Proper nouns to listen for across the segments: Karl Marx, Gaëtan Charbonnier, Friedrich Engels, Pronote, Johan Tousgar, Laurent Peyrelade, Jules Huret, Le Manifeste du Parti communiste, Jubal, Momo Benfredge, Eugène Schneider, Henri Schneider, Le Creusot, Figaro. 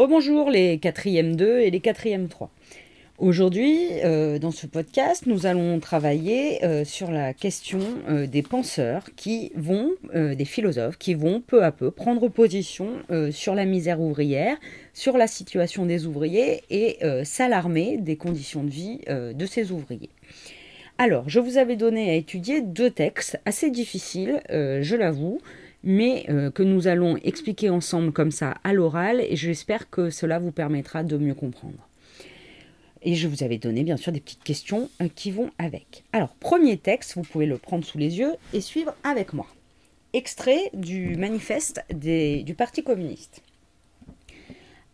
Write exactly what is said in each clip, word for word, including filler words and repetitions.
Rebonjour les quatrième deux et les quatrième trois. Aujourd'hui, euh, dans ce podcast, nous allons travailler euh, sur la question euh, des penseurs qui vont, euh, des philosophes, qui vont peu à peu prendre position euh, sur la misère ouvrière, sur la situation des ouvriers et euh, s'alarmer des conditions de vie euh, de ces ouvriers. Alors, je vous avais donné à étudier deux textes assez difficiles, euh, je l'avoue, mais euh, que nous allons expliquer ensemble comme ça à l'oral, et j'espère que cela vous permettra de mieux comprendre. Et je vous avais donné bien sûr des petites questions euh, qui vont avec. Alors, premier texte, vous pouvez le prendre sous les yeux et suivre avec moi. Extrait du manifeste des, du Parti communiste.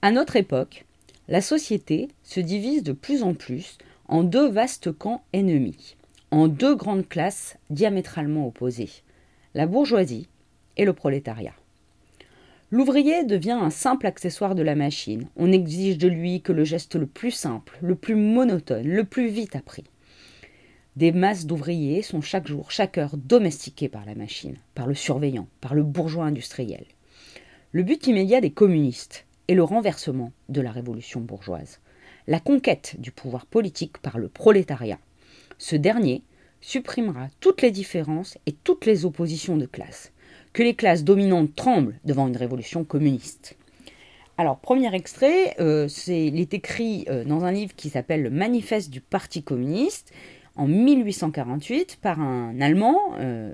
À notre époque, la société se divise de plus en plus en deux vastes camps ennemis, en deux grandes classes diamétralement opposées, la bourgeoisie et le prolétariat. L'ouvrier devient un simple accessoire de la machine. On exige de lui que le geste le plus simple, le plus monotone, le plus vite appris. Des masses d'ouvriers sont chaque jour, chaque heure domestiqués par la machine, par le surveillant, par le bourgeois industriel. Le but immédiat des communistes est le renversement de la révolution bourgeoise, la conquête du pouvoir politique par le prolétariat. Ce dernier supprimera toutes les différences et toutes les oppositions de classe. Que les classes dominantes tremblent devant une révolution communiste. Alors, premier extrait, euh, c'est, il est écrit euh, dans un livre qui s'appelle « Le Manifeste du Parti communiste » en mille huit cent quarante-huit par un Allemand, euh,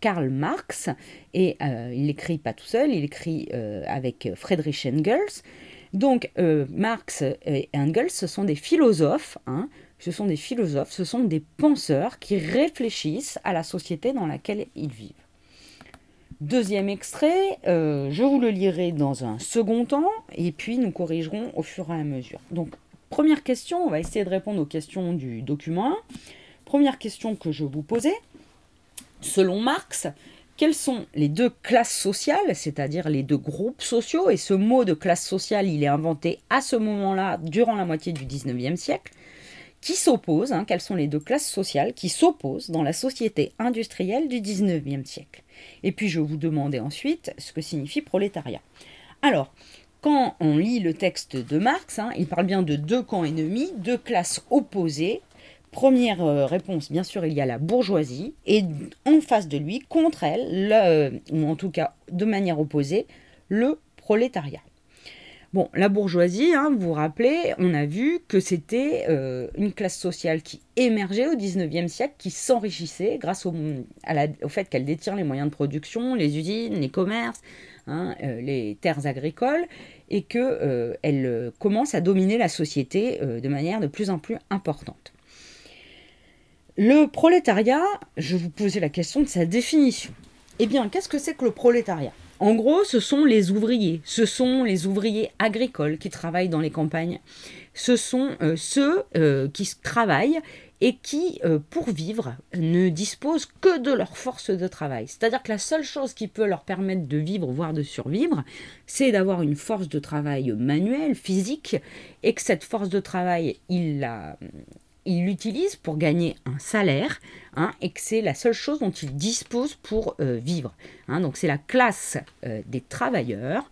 Karl Marx, et euh, il l'écrit pas tout seul, il écrit euh, avec Friedrich Engels. Donc, euh, Marx et Engels, ce sont des philosophes, hein, ce sont des philosophes, ce sont des penseurs qui réfléchissent à la société dans laquelle ils vivent. Deuxième extrait, euh, je vous le lirai dans un second temps, et puis nous corrigerons au fur et à mesure. Donc, première question, on va essayer de répondre aux questions du document un. Première question que je vous posais, selon Marx, quelles sont les deux classes sociales, c'est-à-dire les deux groupes sociaux, et ce mot de classe sociale, il est inventé à ce moment-là, durant la moitié du dix-neuvième siècle, qui s'opposent, hein, quelles sont les deux classes sociales qui s'opposent dans la société industrielle du dix-neuvième siècle. Et puis je vous demandais ensuite ce que signifie prolétariat. Alors, quand on lit le texte de Marx, hein, il parle bien de deux camps ennemis, deux classes opposées. Première réponse, bien sûr, il y a la bourgeoisie, et en face de lui, contre elle, le, ou en tout cas de manière opposée, le prolétariat. Bon, la bourgeoisie, hein, vous vous rappelez, on a vu que c'était euh, une classe sociale qui émergeait au dix-neuvième siècle, qui s'enrichissait grâce au, à la, au fait qu'elle détient les moyens de production, les usines, les commerces, hein, euh, les terres agricoles, et qu'elle euh, euh, commence à dominer la société euh, de manière de plus en plus importante. Le prolétariat, je vous posais la question de sa définition. Eh bien, qu'est-ce que c'est que le prolétariat ? En gros, ce sont les ouvriers, ce sont les ouvriers agricoles qui travaillent dans les campagnes. Ce sont euh, ceux euh, qui travaillent et qui, euh, pour vivre, ne disposent que de leur force de travail. C'est-à-dire que la seule chose qui peut leur permettre de vivre, voire de survivre, c'est d'avoir une force de travail manuelle, physique, et que cette force de travail, ils la... ils l'utilisent pour gagner un salaire, hein, et que c'est la seule chose dont ils disposent pour euh, vivre. Hein, donc c'est la classe euh, des travailleurs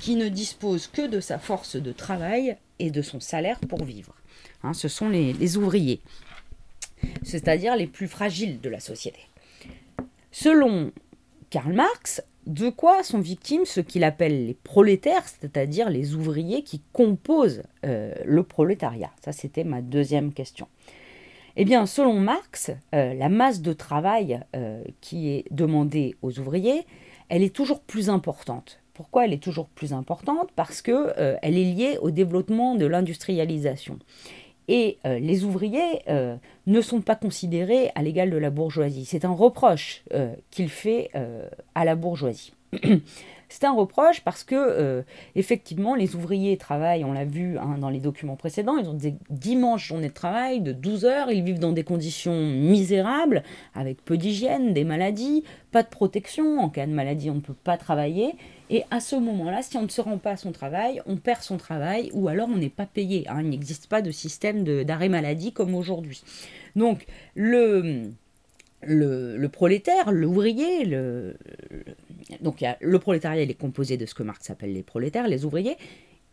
qui ne dispose que de sa force de travail et de son salaire pour vivre. Hein, ce sont les, les ouvriers, c'est-à-dire les plus fragiles de la société. Selon Karl Marx, de quoi sont victimes ceux qu'il appelle les prolétaires, c'est-à-dire les ouvriers qui composent euh, le prolétariat? Ça, c'était ma deuxième question. Eh bien, selon Marx, euh, la masse de travail euh, qui est demandée aux ouvriers, elle est toujours plus importante. Pourquoi elle est toujours plus importante ? Parce que euh, elle est liée au développement de l'industrialisation. Et euh, les ouvriers euh, ne sont pas considérés à l'égal de la bourgeoisie. C'est un reproche euh, qu'il fait euh, à la bourgeoisie. C'est un reproche parce que, euh, effectivement, les ouvriers travaillent, on l'a vu hein, dans les documents précédents, ils ont des dimanches journées de travail de douze heures, ils vivent dans des conditions misérables, avec peu d'hygiène, des maladies, pas de protection, en cas de maladie on ne peut pas travailler, et à ce moment-là, si on ne se rend pas à son travail, on perd son travail, ou alors on n'est pas payé, hein, il n'existe pas de système de, d'arrêt maladie comme aujourd'hui. Donc, le... Le, le prolétaire, l'ouvrier, le, le, donc y a, le prolétariat il est composé de ce que Marx appelle les prolétaires, les ouvriers,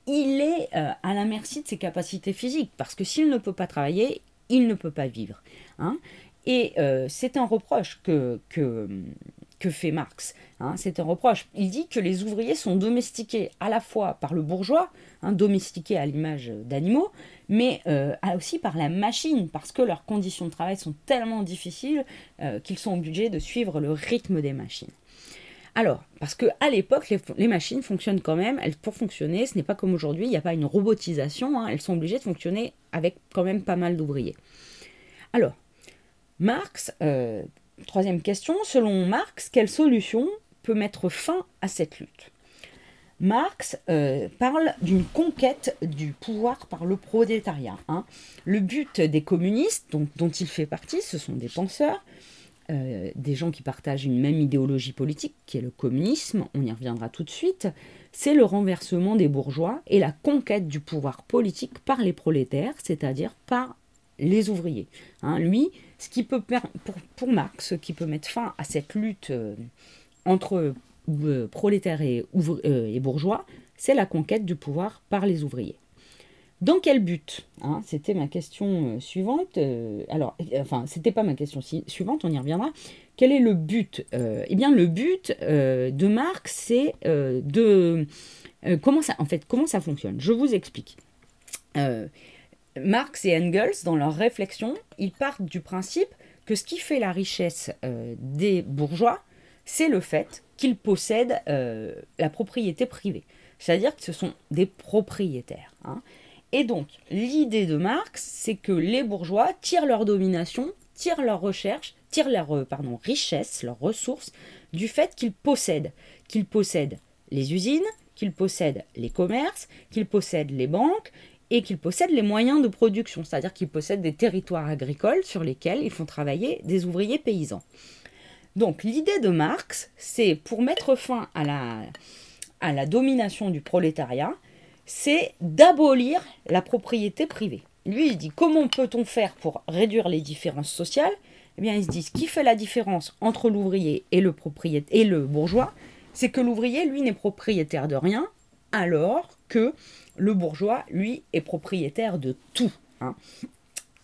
il est euh, à la merci de ses capacités physiques, parce que s'il ne peut pas travailler, il ne peut pas vivre. Hein. Et euh, c'est un reproche que, que, que fait Marx. Hein. C'est un reproche. Il dit que les ouvriers sont domestiqués à la fois par le bourgeois, hein, domestiqués à l'image d'animaux, mais euh, aussi par la machine, parce que leurs conditions de travail sont tellement difficiles euh, qu'ils sont obligés de suivre le rythme des machines. Alors, parce qu'à l'époque, les, les machines fonctionnent quand même, elles pour fonctionner, ce n'est pas comme aujourd'hui, il n'y a pas une robotisation, hein, elles sont obligées de fonctionner avec quand même pas mal d'ouvriers. Alors, Marx, euh, troisième question, selon Marx, quelle solution peut mettre fin à cette lutte ? Marx euh, parle d'une conquête du pouvoir par le prolétariat. Hein. Le but des communistes, donc, dont il fait partie, ce sont des penseurs, Euh, des gens qui partagent une même idéologie politique, qui est le communisme, on y reviendra tout de suite, c'est le renversement des bourgeois et la conquête du pouvoir politique par les prolétaires, c'est-à-dire par les ouvriers. Hein, lui, ce qui peut, pour, pour Marx, ce qui peut mettre fin à cette lutte euh, entre euh, prolétaires et, ouvri- euh, et bourgeois, c'est la conquête du pouvoir par les ouvriers. Dans quel but hein, c'était ma question euh, suivante. Euh, alors, euh, enfin, c'était pas ma question si, suivante, on y reviendra. Quel est le but euh, Eh bien, le but euh, de Marx, c'est euh, de... Euh, comment ça, en fait, comment ça fonctionne ? Je vous explique. Euh, Marx et Engels, dans leur réflexion, ils partent du principe que ce qui fait la richesse euh, des bourgeois, c'est le fait qu'ils possèdent euh, la propriété privée. C'est-à-dire que ce sont des propriétaires, hein. Et donc, l'idée de Marx, c'est que les bourgeois tirent leur domination, tirent leur recherche, tirent leur pardon, richesse, leurs ressources, du fait qu'ils possèdent. Qu'ils possèdent les usines, qu'ils possèdent les commerces, qu'ils possèdent les banques et qu'ils possèdent les moyens de production. C'est-à-dire qu'ils possèdent des territoires agricoles sur lesquels ils font travailler des ouvriers paysans. Donc, l'idée de Marx, c'est pour mettre fin à la, à la domination du prolétariat, c'est d'abolir la propriété privée. Lui, il dit, comment peut-on faire pour réduire les différences sociales ? Eh bien, il se dit, ce qui fait la différence entre l'ouvrier et le, propriét- et le bourgeois, c'est que l'ouvrier, lui, n'est propriétaire de rien, alors que le bourgeois, lui, est propriétaire de tout. Hein.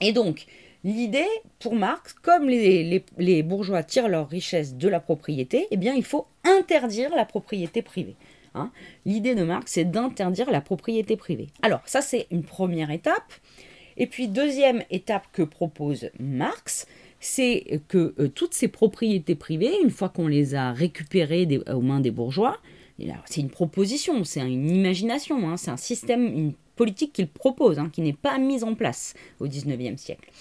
Et donc, l'idée, pour Marx, comme les, les, les bourgeois tirent leur richesse de la propriété, eh bien, il faut interdire la propriété privée. Hein. L'idée de Marx, c'est d'interdire la propriété privée. Alors, ça, c'est une première étape. Et puis, deuxième étape que propose Marx, c'est que euh, toutes ces propriétés privées, une fois qu'on les a récupérées des, aux mains des bourgeois, alors, c'est une proposition, c'est une imagination, hein, c'est un système, une politique qu'il propose, hein, qui n'est pas mise en place au dix-neuvième siècle.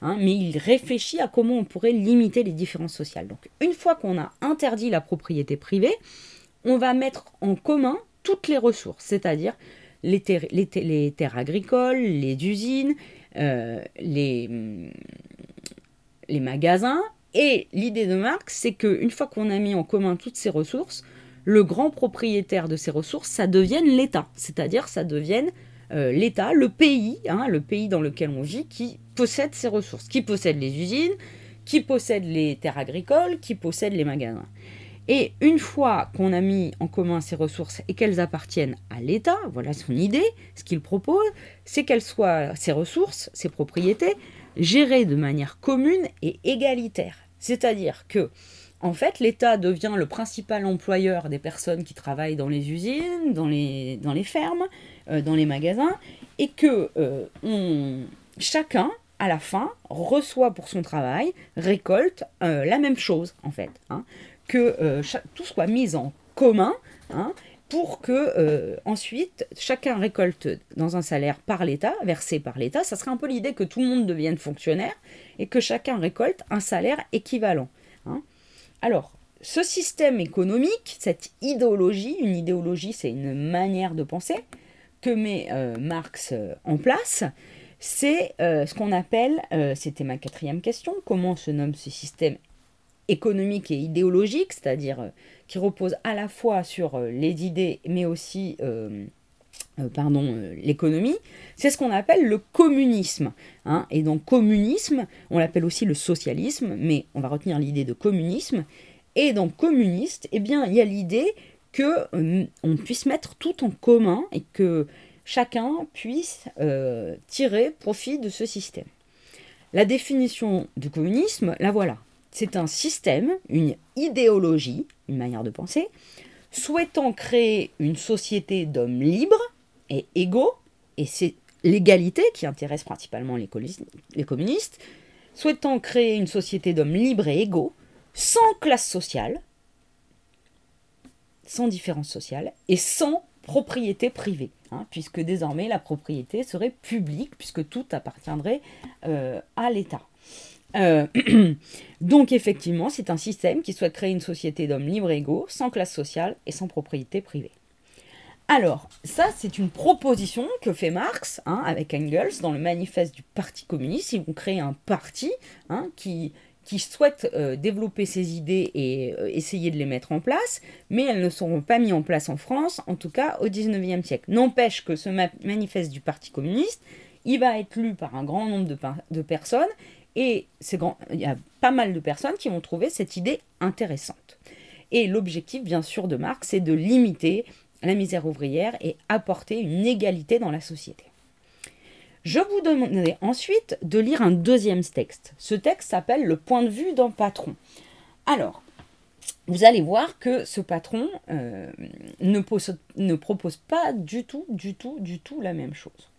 Hein, mais il réfléchit à comment on pourrait limiter les différences sociales. Donc, une fois qu'on a interdit la propriété privée, on va mettre en commun toutes les ressources, c'est-à-dire les, ter- les, ter- les terres agricoles, les usines, euh, les, les magasins. Et l'idée de Marx, c'est qu'une fois qu'on a mis en commun toutes ces ressources, le grand propriétaire de ces ressources, ça devienne l'État, c'est-à-dire ça devienne euh, l'État, le pays, hein, le pays dans lequel on vit, qui possède ces ressources, qui possède les usines, qui possède les terres agricoles, qui possède les magasins. Et une fois qu'on a mis en commun ces ressources et qu'elles appartiennent à l'État, voilà son idée, ce qu'il propose, c'est qu'elles soient, ces ressources, ces propriétés, gérées de manière commune et égalitaire. C'est-à-dire que, en fait, l'État devient le principal employeur des personnes qui travaillent dans les usines, dans les, dans les fermes, euh, dans les magasins, et que euh, on, chacun, à la fin, reçoit pour son travail, récolte euh, la même chose, en fait, hein. que euh, chaque, tout soit mis en commun, hein, pour que euh, ensuite chacun récolte dans un salaire par l'État, versé par l'État. Ça serait un peu l'idée que tout le monde devienne fonctionnaire et que chacun récolte un salaire équivalent. Hein. Alors, ce système économique, cette idéologie, une idéologie c'est une manière de penser, que met euh, Marx euh, en place, c'est euh, ce qu'on appelle, euh, c'était ma quatrième question, comment se nomme ce système économique et idéologique, c'est-à-dire euh, qui repose à la fois sur euh, les idées, mais aussi euh, euh, pardon, euh, l'économie, c'est ce qu'on appelle le communisme. Hein. Et donc communisme, on l'appelle aussi le socialisme, mais on va retenir l'idée de communisme. Et dans communiste, eh bien, il y a l'idée que euh, on puisse mettre tout en commun et que chacun puisse euh, tirer profit de ce système. La définition du communisme, la voilà. C'est un système, une idéologie, une manière de penser, souhaitant créer une société d'hommes libres et égaux, et c'est l'égalité qui intéresse principalement les communistes, souhaitant créer une société d'hommes libres et égaux, sans classe sociale, sans différence sociale, et sans propriété privée, hein, puisque désormais la propriété serait publique, puisque tout appartiendrait euh, à l'État. Euh, donc effectivement, c'est un système qui souhaite créer une société d'hommes libres et égaux, sans classe sociale et sans propriété privée. Alors, ça c'est une proposition que fait Marx hein, avec Engels dans le manifeste du Parti communiste. Ils vont créer un parti hein, qui, qui souhaite euh, développer ses idées et euh, essayer de les mettre en place, mais elles ne seront pas mises en place en France, en tout cas au dix-neuvième siècle. N'empêche que ce ma- manifeste du Parti communiste, il va être lu par un grand nombre de, pa- de personnes, et c'est grand, il y a pas mal de personnes qui vont trouver cette idée intéressante. Et l'objectif bien sûr de Marx, c'est de limiter la misère ouvrière et apporter une égalité dans la société. Je vous demanderai ensuite de lire un deuxième texte. Ce texte s'appelle « Le point de vue d'un patron ». Alors, vous allez voir que ce patron euh, ne, pose, ne propose pas du tout, du tout, du tout la même chose.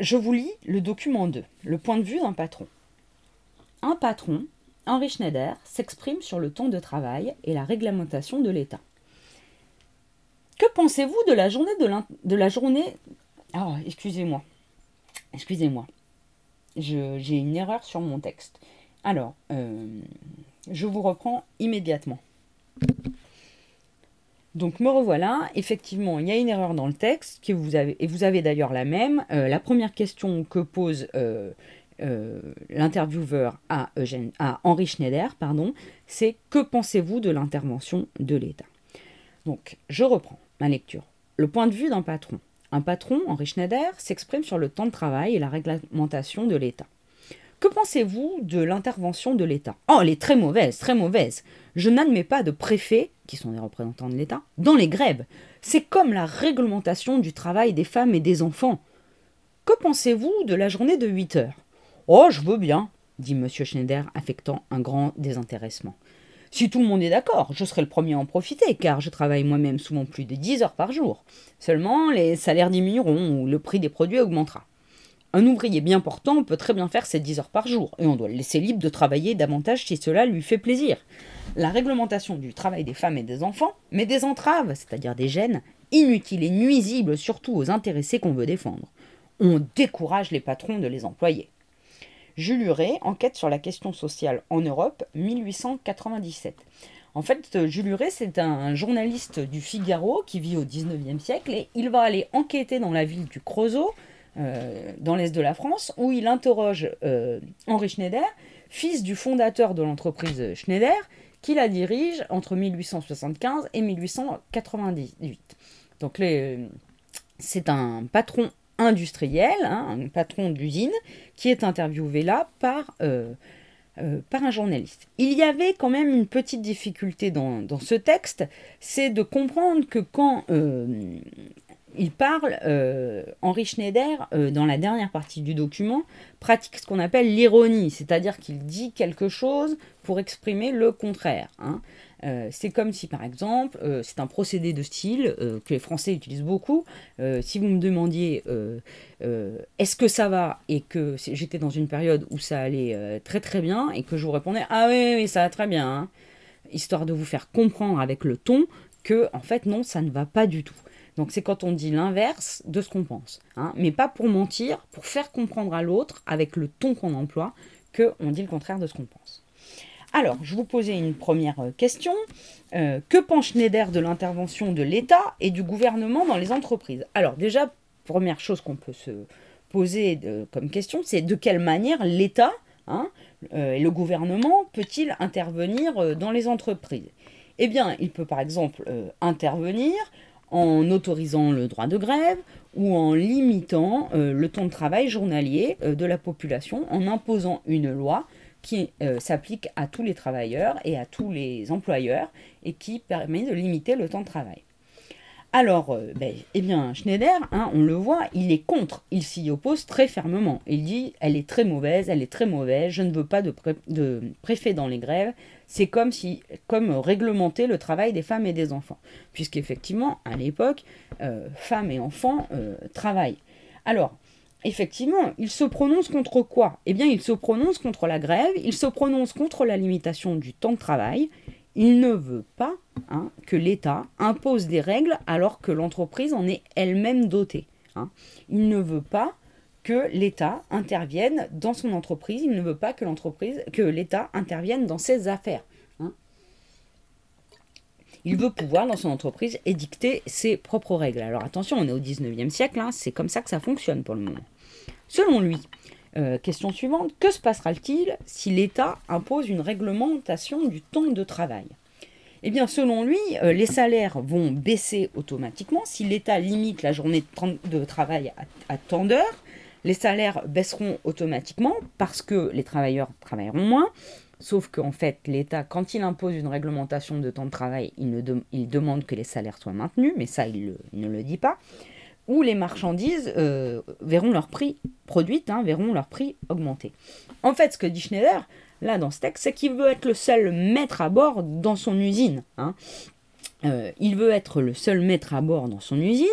Je vous lis le document deux, « Le point de vue d'un patron ». Un patron, Henri Schneider, s'exprime sur le temps de travail et la réglementation de l'État. Que pensez-vous de la journée de, l'in... de la journée... Ah, oh, excusez-moi. Excusez-moi. Je... J'ai une erreur sur mon texte. Alors, euh, je vous reprends immédiatement. Donc, me revoilà. Effectivement, il y a une erreur dans le texte, que vous avez... et vous avez d'ailleurs la même. Euh, la première question que pose euh, euh, l'intervieweur à, Eugène... à Henri Schneider, pardon, c'est « Que pensez-vous de l'intervention de l'État ?» Donc, je reprends ma lecture. Le point de vue d'un patron. Un patron, Henri Schneider, s'exprime sur le temps de travail et la réglementation de l'État. Que pensez-vous de l'intervention de l'État ? Oh, elle est très mauvaise, très mauvaise. Je n'admets pas de préfets, qui sont des représentants de l'État, dans les grèves. C'est comme la réglementation du travail des femmes et des enfants. Que pensez-vous de la journée de huit heures ? Oh, je veux bien, dit M. Schneider, affectant un grand désintéressement. Si tout le monde est d'accord, je serai le premier à en profiter, car je travaille moi-même souvent plus de dix heures par jour. Seulement, les salaires diminueront ou le prix des produits augmentera. Un ouvrier bien portant peut très bien faire ses dix heures par jour, et on doit le laisser libre de travailler davantage si cela lui fait plaisir. La réglementation du travail des femmes et des enfants met des entraves, c'est-à-dire des gênes, inutiles et nuisibles surtout aux intéressés qu'on veut défendre. On décourage les patrons de les employer. Jules Huret, enquête sur la question sociale en Europe, dix-huit cent quatre-vingt-dix-sept. En fait, Jules Huret, c'est un journaliste du Figaro qui vit au dix-neuvième siècle et il va aller enquêter dans la ville du Creusot, euh, dans l'est de la France, où il interroge euh, Henri Schneider, fils du fondateur de l'entreprise Schneider, qui la dirige entre dix-huit cent soixante-quinze et dix-huit cent quatre-vingt-dix-huit. Donc, les, c'est un patron industriel, hein, un patron d'usine, qui est interviewé là par, euh, euh, par un journaliste. Il y avait quand même une petite difficulté dans, dans ce texte, c'est de comprendre que quand euh, il parle, euh, Henri Schneider, euh, dans la dernière partie du document, pratique ce qu'on appelle l'ironie, c'est-à-dire qu'il dit quelque chose pour exprimer le contraire, hein. Euh, c'est comme si, par exemple, euh, c'est un procédé de style euh, que les Français utilisent beaucoup. Euh, si vous me demandiez euh, euh, est-ce que ça va et que j'étais dans une période où ça allait euh, très très bien et que je vous répondais ah oui, oui ça va très bien, hein, histoire de vous faire comprendre avec le ton que en fait non ça ne va pas du tout. Donc c'est quand on dit l'inverse de ce qu'on pense, hein, mais pas pour mentir, pour faire comprendre à l'autre avec le ton qu'on emploie que on dit le contraire de ce qu'on pense. Alors, je vous posais une première question. Euh, que pense Schneider de l'intervention de l'État et du gouvernement dans les entreprises ? Alors déjà, première chose qu'on peut se poser de, comme question, c'est de quelle manière l'État hein, euh, et le gouvernement peut-il intervenir euh, dans les entreprises ? Eh bien, il peut par exemple euh, intervenir en autorisant le droit de grève ou en limitant euh, le temps de travail journalier euh, de la population, en imposant une loi qui euh, s'applique à tous les travailleurs et à tous les employeurs et qui permet de limiter le temps de travail. Alors, euh, ben, eh bien, Schneider, hein, on le voit, il est contre, il s'y oppose très fermement. Il dit, elle est très mauvaise, elle est très mauvaise, je ne veux pas de, pré- de préfet dans les grèves. C'est comme si, comme réglementer le travail des femmes et des enfants. Puisqu'effectivement, à l'époque, euh, femmes et enfants euh, travaillent. Alors, effectivement, il se prononce contre quoi ? Eh bien, il se prononce contre la grève, il se prononce contre la limitation du temps de travail. Il ne veut pas hein, que l'État impose des règles alors que l'entreprise en est elle-même dotée. Hein. Il ne veut pas que l'État intervienne dans son entreprise. Il ne veut pas que l'entreprise, que l'État intervienne dans ses affaires. Hein. Il veut pouvoir, dans son entreprise, édicter ses propres règles. Alors attention, on est au dix-neuvième siècle. Hein, c'est comme ça que ça fonctionne pour le moment. Selon lui... Euh, question suivante, que se passera-t-il si l'État impose une réglementation du temps de travail ? Eh bien, selon lui, euh, les salaires vont baisser automatiquement. Si l'État limite la journée de, de travail à, à tant d'heures, les salaires baisseront automatiquement parce que les travailleurs travailleront moins. Sauf qu'en fait, l'État, quand il impose une réglementation de temps de travail, il, ne de, il demande que les salaires soient maintenus, mais ça, il, le, il ne le dit pas. Où les marchandises euh, verront leur prix produites, hein, verront leur prix augmenter. En fait, ce que dit Schneider, là, dans ce texte, c'est qu'il veut être le seul maître à bord dans son usine. Hein. Euh, il veut être le seul maître à bord dans son usine,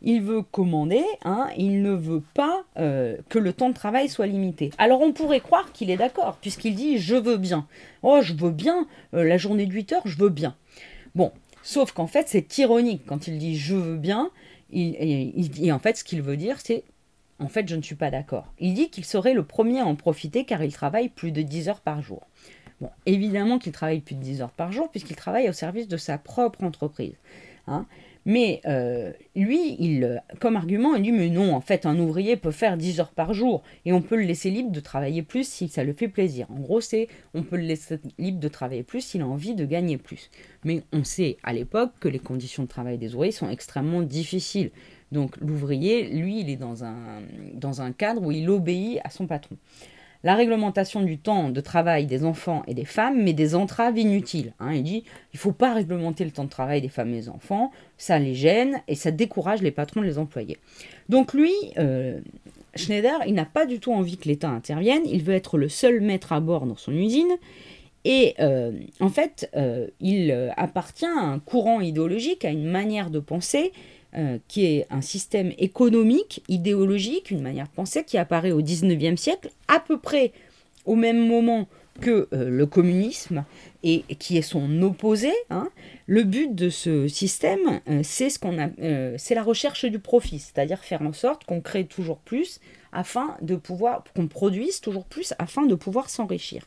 il veut commander, hein, il ne veut pas euh, que le temps de travail soit limité. Alors on pourrait croire qu'il est d'accord, puisqu'il dit « je veux bien ». « Oh, je veux bien, euh, la journée de huit heures, je veux bien ». Bon, sauf qu'en fait, c'est ironique quand il dit « je veux bien ». Il, et, et en fait, ce qu'il veut dire, c'est « en fait, je ne suis pas d'accord ». Il dit qu'il serait le premier à en profiter car il travaille plus de dix heures par jour. Bon, évidemment qu'il travaille plus de dix heures par jour puisqu'il travaille au service de sa propre entreprise. Hein. Mais euh, lui, il, comme argument, il dit « mais non, en fait, un ouvrier peut faire dix heures par jour et on peut le laisser libre de travailler plus si ça le fait plaisir ». En gros, c'est « on peut le laisser libre de travailler plus s'il a envie de gagner plus ». Mais on sait à l'époque que les conditions de travail des ouvriers sont extrêmement difficiles. Donc l'ouvrier, lui, il est dans un, dans un cadre où il obéit à son patron. La réglementation du temps de travail des enfants et des femmes met des entraves inutiles. Hein. Il dit il ne faut pas réglementer le temps de travail des femmes et des enfants, ça les gêne et ça décourage les patrons de les employer. Donc lui, euh, Schneider, il n'a pas du tout envie que l'État intervienne, il veut être le seul maître à bord dans son usine. Et euh, en fait, euh, il appartient à un courant idéologique, à une manière de penser, euh, qui est un système économique, idéologique, une manière de penser qui apparaît au dix-neuvième siècle, à peu près au même moment que euh, le communisme, et, et qui est son opposé. Hein. Le but de ce système, euh, c'est, ce qu'on a, euh, c'est la recherche du profit, c'est-à-dire faire en sorte qu'on crée toujours plus, afin de pouvoir, qu'on produise toujours plus, afin de pouvoir s'enrichir.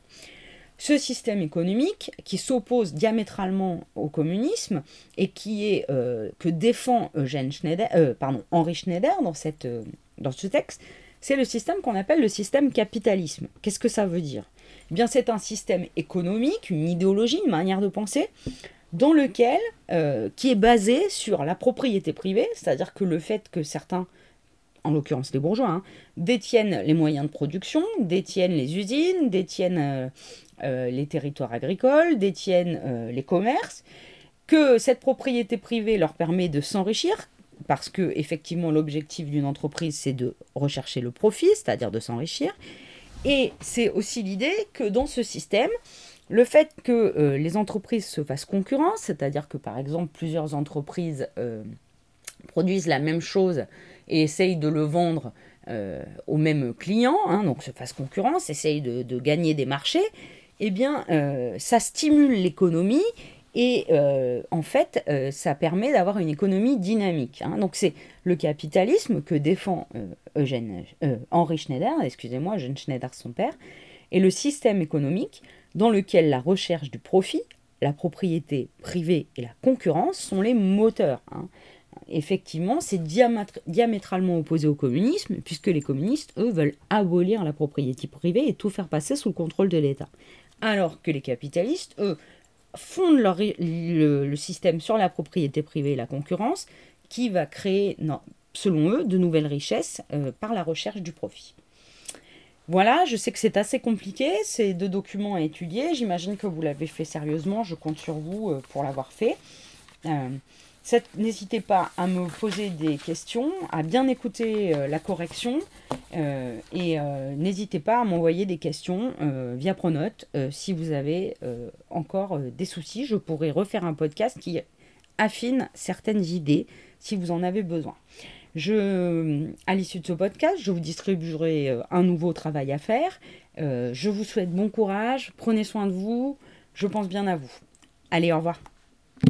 Ce système économique qui s'oppose diamétralement au communisme et qui est, euh, que défend Eugène Schneider, euh, pardon, Henri Schneider dans, cette, euh, dans ce texte, c'est le système qu'on appelle le système capitalisme. Qu'est-ce que ça veut dire ? Eh bien, c'est un système économique, une idéologie, une manière de penser, dans lequel, euh, qui est basé sur la propriété privée, c'est-à-dire que le fait que certains, en l'occurrence les bourgeois, hein, détiennent les moyens de production, détiennent les usines, détiennent euh, euh, les territoires agricoles, détiennent euh, les commerces, que cette propriété privée leur permet de s'enrichir, parce que effectivement l'objectif d'une entreprise c'est de rechercher le profit, c'est-à-dire de s'enrichir, et c'est aussi l'idée que dans ce système, le fait que euh, les entreprises se fassent concurrence, c'est-à-dire que par exemple plusieurs entreprises euh, produisent la même chose et essayent de le vendre euh, aux mêmes clients, hein, donc se fassent concurrence, essayent de, de gagner des marchés, eh bien, euh, ça stimule l'économie et euh, en fait, euh, ça permet d'avoir une économie dynamique. Hein. Donc, c'est le capitalisme que défend euh, Eugène, euh, Henri Schneider, excusez-moi, Eugène Schneider, son père, et le système économique dans lequel la recherche du profit, la propriété privée et la concurrence sont les moteurs. Hein. Effectivement, c'est diamétralement opposé au communisme, puisque les communistes, eux, veulent abolir la propriété privée et tout faire passer sous le contrôle de l'État. Alors que les capitalistes, eux, fondent leur, le, le système sur la propriété privée et la concurrence, qui va créer, non, selon eux, de nouvelles richesses euh, par la recherche du profit. Voilà, je sais que c'est assez compliqué, c'est deux documents à étudier, j'imagine que vous l'avez fait sérieusement, je compte sur vous euh, pour l'avoir fait. Euh, N'hésitez pas à me poser des questions, à bien écouter euh, la correction euh, et euh, n'hésitez pas à m'envoyer des questions euh, via Pronote euh, si vous avez euh, encore euh, des soucis. Je pourrais refaire un podcast qui affine certaines idées si vous en avez besoin. Je, à l'issue de ce podcast, je vous distribuerai euh, un nouveau travail à faire. Euh, je vous souhaite bon courage, prenez soin de vous, je pense bien à vous. Allez, au revoir.